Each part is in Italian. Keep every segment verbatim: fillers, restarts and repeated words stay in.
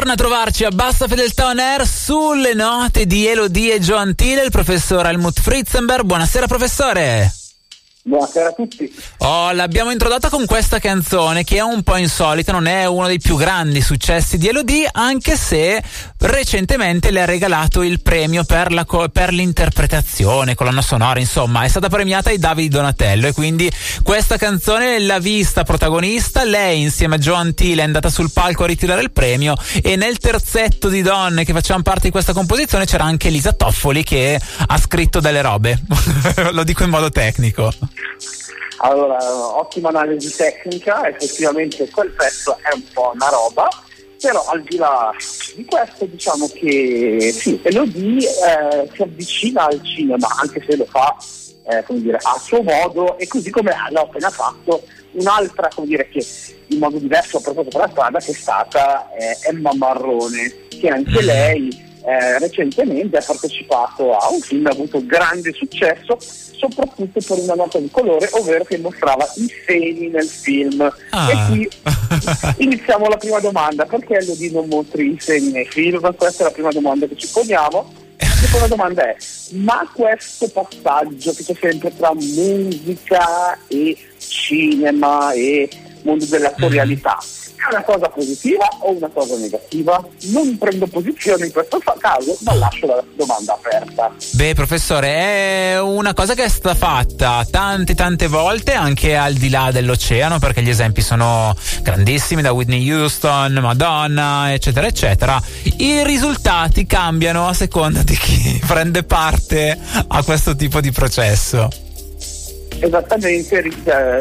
torna a trovarci a Bassa Fedeltà On Air sulle note di Elodie e Gioantile, il professor Helmut Fritzemberg. Buonasera professore. Buonasera a tutti. Oh, l'abbiamo introdotta con questa canzone che è un po' insolita, non è uno dei più grandi successi di Elodie, anche se recentemente le ha regalato il premio per, la co- per l'interpretazione, colonna sonora, insomma, è stata premiata ai Davide Donatello e quindi questa canzone l'ha vista protagonista. Lei insieme a Gioantile è andata sul palco a ritirare il premio e nel terzetto di donne che facevano parte di questa composizione c'era anche Elisa Toffoli che ha scritto delle robe. Lo dico in modo tecnico. Allora, ottima analisi tecnica, effettivamente quel pezzo è un po' una roba, però al di là di questo diciamo che sì, Elodie eh, si avvicina al cinema, anche se lo fa eh, come dire, a suo modo, e così come l'ho appena fatto un'altra, come dire, che in modo diverso ha proposto per la strada, che è stata eh, Emma Marrone, che anche lei Eh, recentemente ha partecipato a un film, ha avuto grande successo soprattutto per una nota di colore, ovvero che mostrava i seni nel film. ah. E qui iniziamo la prima domanda: perché Elodie non mostri i seni nei film? Questa è la prima domanda che ci poniamo. La seconda domanda è: ma questo passaggio che c'è sempre tra musica e cinema e mondo dell'attorialità è una cosa positiva o una cosa negativa? Non prendo posizione in questo caso, ma lascio la domanda aperta. Beh professore, è una cosa che è stata fatta tante tante volte anche al di là dell'oceano, perché gli esempi sono grandissimi, da Whitney Houston, Madonna, eccetera eccetera. I risultati cambiano a seconda di chi prende parte a questo tipo di processo. Esattamente,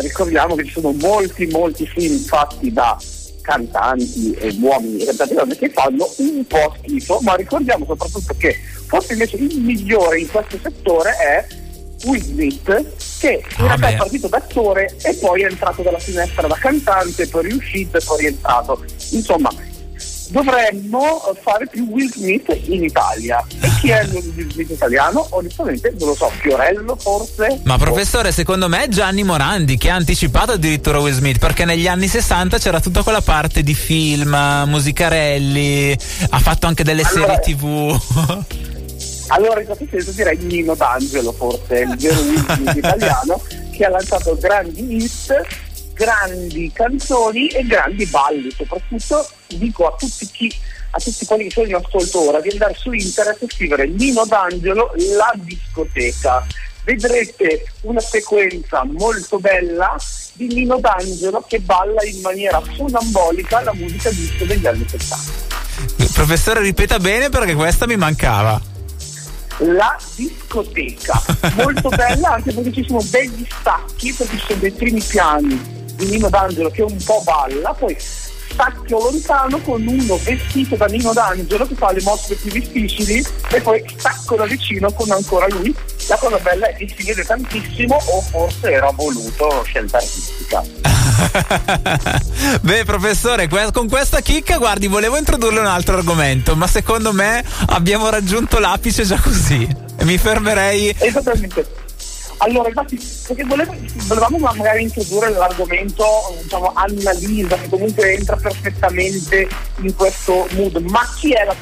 ricordiamo che ci sono molti molti film fatti da cantanti e uomini e che fanno un po' schifo, ma ricordiamo soprattutto che forse invece il migliore in questo settore è Will Smith, che in realtà ah, è partito da attore e poi è entrato dalla finestra da cantante, poi è riuscito e poi è entrato. Insomma, dovremmo fare più Will Smith in Italia. E chi è il Will Smith italiano? Onestamente non lo so, Fiorello forse? Ma professore, secondo me è Gianni Morandi, che ha anticipato addirittura Will Smith, perché negli anni sessanta c'era tutta quella parte di film, musicarelli, ha fatto anche delle allora, serie tv. Allora in questo senso direi Nino D'Angelo forse, il vero Will Smith italiano, che ha lanciato grandi hit, grandi canzoni e grandi balli. Soprattutto dico a tutti chi a tutti quelli che sono in ascolto ora di andare su internet e scrivere Nino D'Angelo la discoteca. Vedrete una sequenza molto bella di Nino D'Angelo che balla in maniera sonambolica la musica disco degli anni settanta. Professore, ripeta bene perché questa mi mancava. La discoteca, molto bella, anche perché ci sono degli stacchi, perché ci sono dei primi piani di Nino D'Angelo che un po' balla, poi stacco lontano con uno vestito da Nino D'Angelo che fa le mosse più difficili e poi stacco da vicino con ancora lui. La cosa bella è che si vede tantissimo, o forse era voluto, scelta artistica. Beh professore, con questa chicca, guardi, volevo introdurle un altro argomento, ma secondo me abbiamo raggiunto l'apice già così e mi fermerei. Esattamente. Allora, infatti, perché volevo, volevamo magari introdurre l'argomento, diciamo, Annalisa, che comunque entra perfettamente in questo mood. Ma chi è la,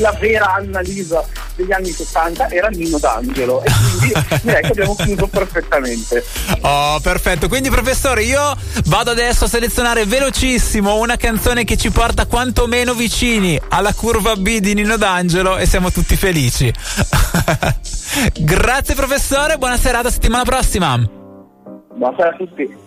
la vera Annalisa degli anni settanta? Era Nino D'Angelo, e quindi direi che abbiamo chiuso perfettamente. Oh, perfetto. Quindi, professore, io vado adesso a selezionare velocissimo una canzone che ci porta quantomeno vicini alla curva B di Nino D'Angelo e siamo tutti felici. Grazie professore, buona serata, settimana prossima. Buonasera a tutti.